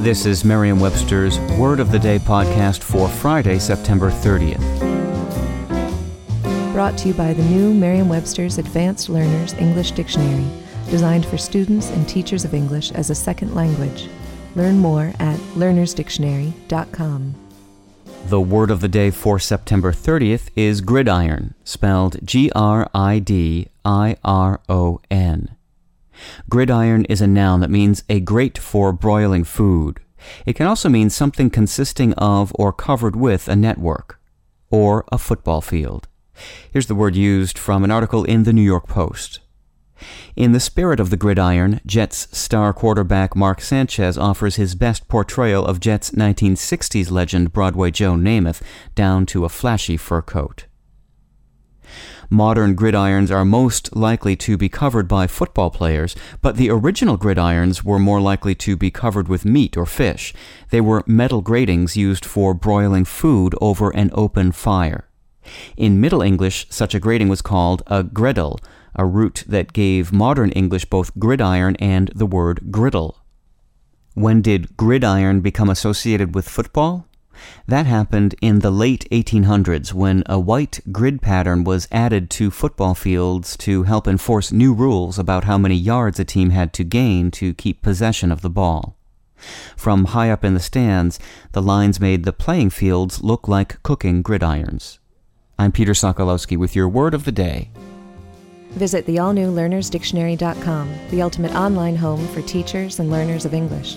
This is Merriam-Webster's Word of the Day podcast for Friday, September 30th. Brought to you by the new Merriam-Webster's Advanced Learners English Dictionary, designed for students and teachers of English as a second language. Learn more at learnersdictionary.com. The Word of the Day for September 30th is gridiron, spelled G-R-I-D-I-R-O-N. Gridiron is a noun that means a grate for broiling food. It can also mean something consisting of or covered with a network, or a football field. Here's the word used from an article in The New York Post. In the spirit of the gridiron, Jets star quarterback Mark Sanchez offers his best portrayal of Jets 1960s legend Broadway Joe Namath, down to a flashy fur coat. Modern gridirons are most likely to be covered by football players, but the original gridirons were more likely to be covered with meat or fish. They were metal gratings used for broiling food over an open fire. In Middle English, such a grating was called a griddle, a root that gave modern English both gridiron and the word griddle. When did gridiron become associated with football? That happened in the late 1800s when a white grid pattern was added to football fields to help enforce new rules about how many yards a team had to gain to keep possession of the ball. From high up in the stands, the lines made the playing fields look like cooking gridirons. I'm Peter Sokolowski with your Word of the Day. Visit the all-new learnersdictionary.com, the ultimate online home for teachers and learners of English.